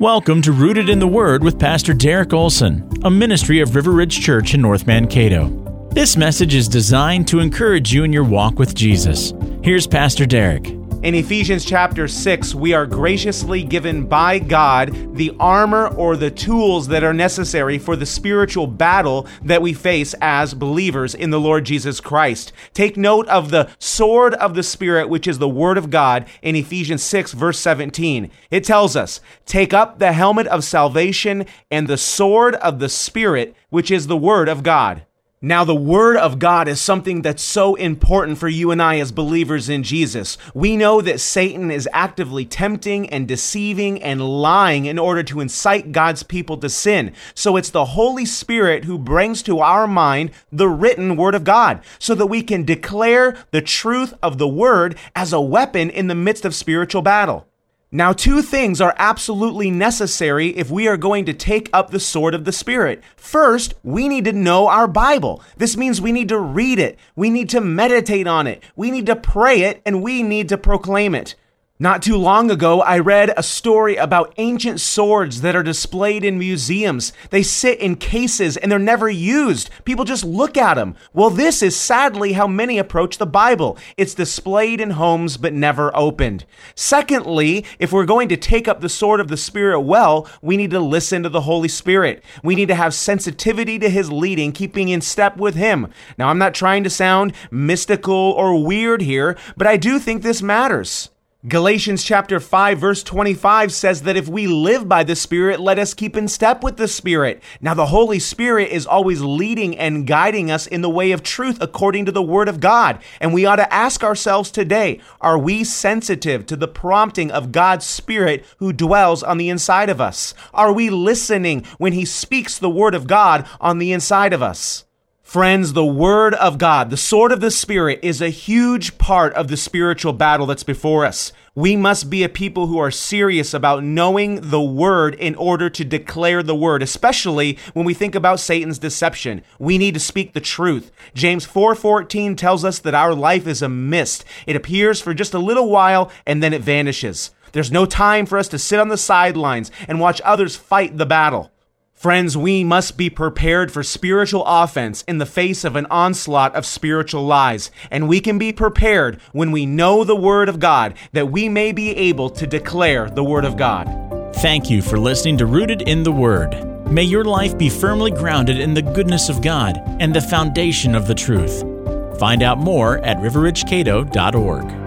Welcome to Rooted in the Word with Pastor Derek Olson, a ministry of River Ridge Church in North Mankato. This message is designed to encourage you in your walk with Jesus. Here's Pastor Derek. In Ephesians chapter 6, we are graciously given by God the armor or the tools that are necessary for the spiritual battle that we face as believers in the Lord Jesus Christ. Take note of the sword of the Spirit, which is the Word of God in Ephesians 6, verse 17. It tells us, "Take up the helmet of salvation and the sword of the Spirit, which is the Word of God." Now, the Word of God is something that's so important for you and I as believers in Jesus. We know that Satan is actively tempting and deceiving and lying in order to incite God's people to sin. So it's the Holy Spirit who brings to our mind the written Word of God so that we can declare the truth of the Word as a weapon in the midst of spiritual battle. Now, two things are absolutely necessary if we are going to take up the sword of the Spirit. First, we need to know our Bible. This means we need to read it, we need to meditate on it, we need to pray it, and we need to proclaim it. Not too long ago, I read a story about ancient swords that are displayed in museums. They sit in cases and they're never used. People just look at them. Well, this is sadly how many approach the Bible. It's displayed in homes but never opened. Secondly, if we're going to take up the sword of the Spirit well, we need to listen to the Holy Spirit. We need to have sensitivity to His leading, keeping in step with Him. Now, I'm not trying to sound mystical or weird here, but I do think this matters. Galatians chapter 5, verse 25 says that if we live by the Spirit, let us keep in step with the Spirit. Now, the Holy Spirit is always leading and guiding us in the way of truth according to the Word of God. And we ought to ask ourselves today, are we sensitive to the prompting of God's Spirit who dwells on the inside of us? Are we listening when He speaks the Word of God on the inside of us? Friends, the Word of God, the sword of the Spirit, is a huge part of the spiritual battle that's before us. We must be a people who are serious about knowing the Word in order to declare the Word, especially when we think about Satan's deception. We need to speak the truth. James 4:14 tells us that our life is a mist. It appears for just a little while and then it vanishes. There's no time for us to sit on the sidelines and watch others fight the battle. Friends, we must be prepared for spiritual offense in the face of an onslaught of spiritual lies. And we can be prepared when we know the Word of God, that we may be able to declare the Word of God. Thank you for listening to Rooted in the Word. May your life be firmly grounded in the goodness of God and the foundation of the truth. Find out more at riverridgecato.org.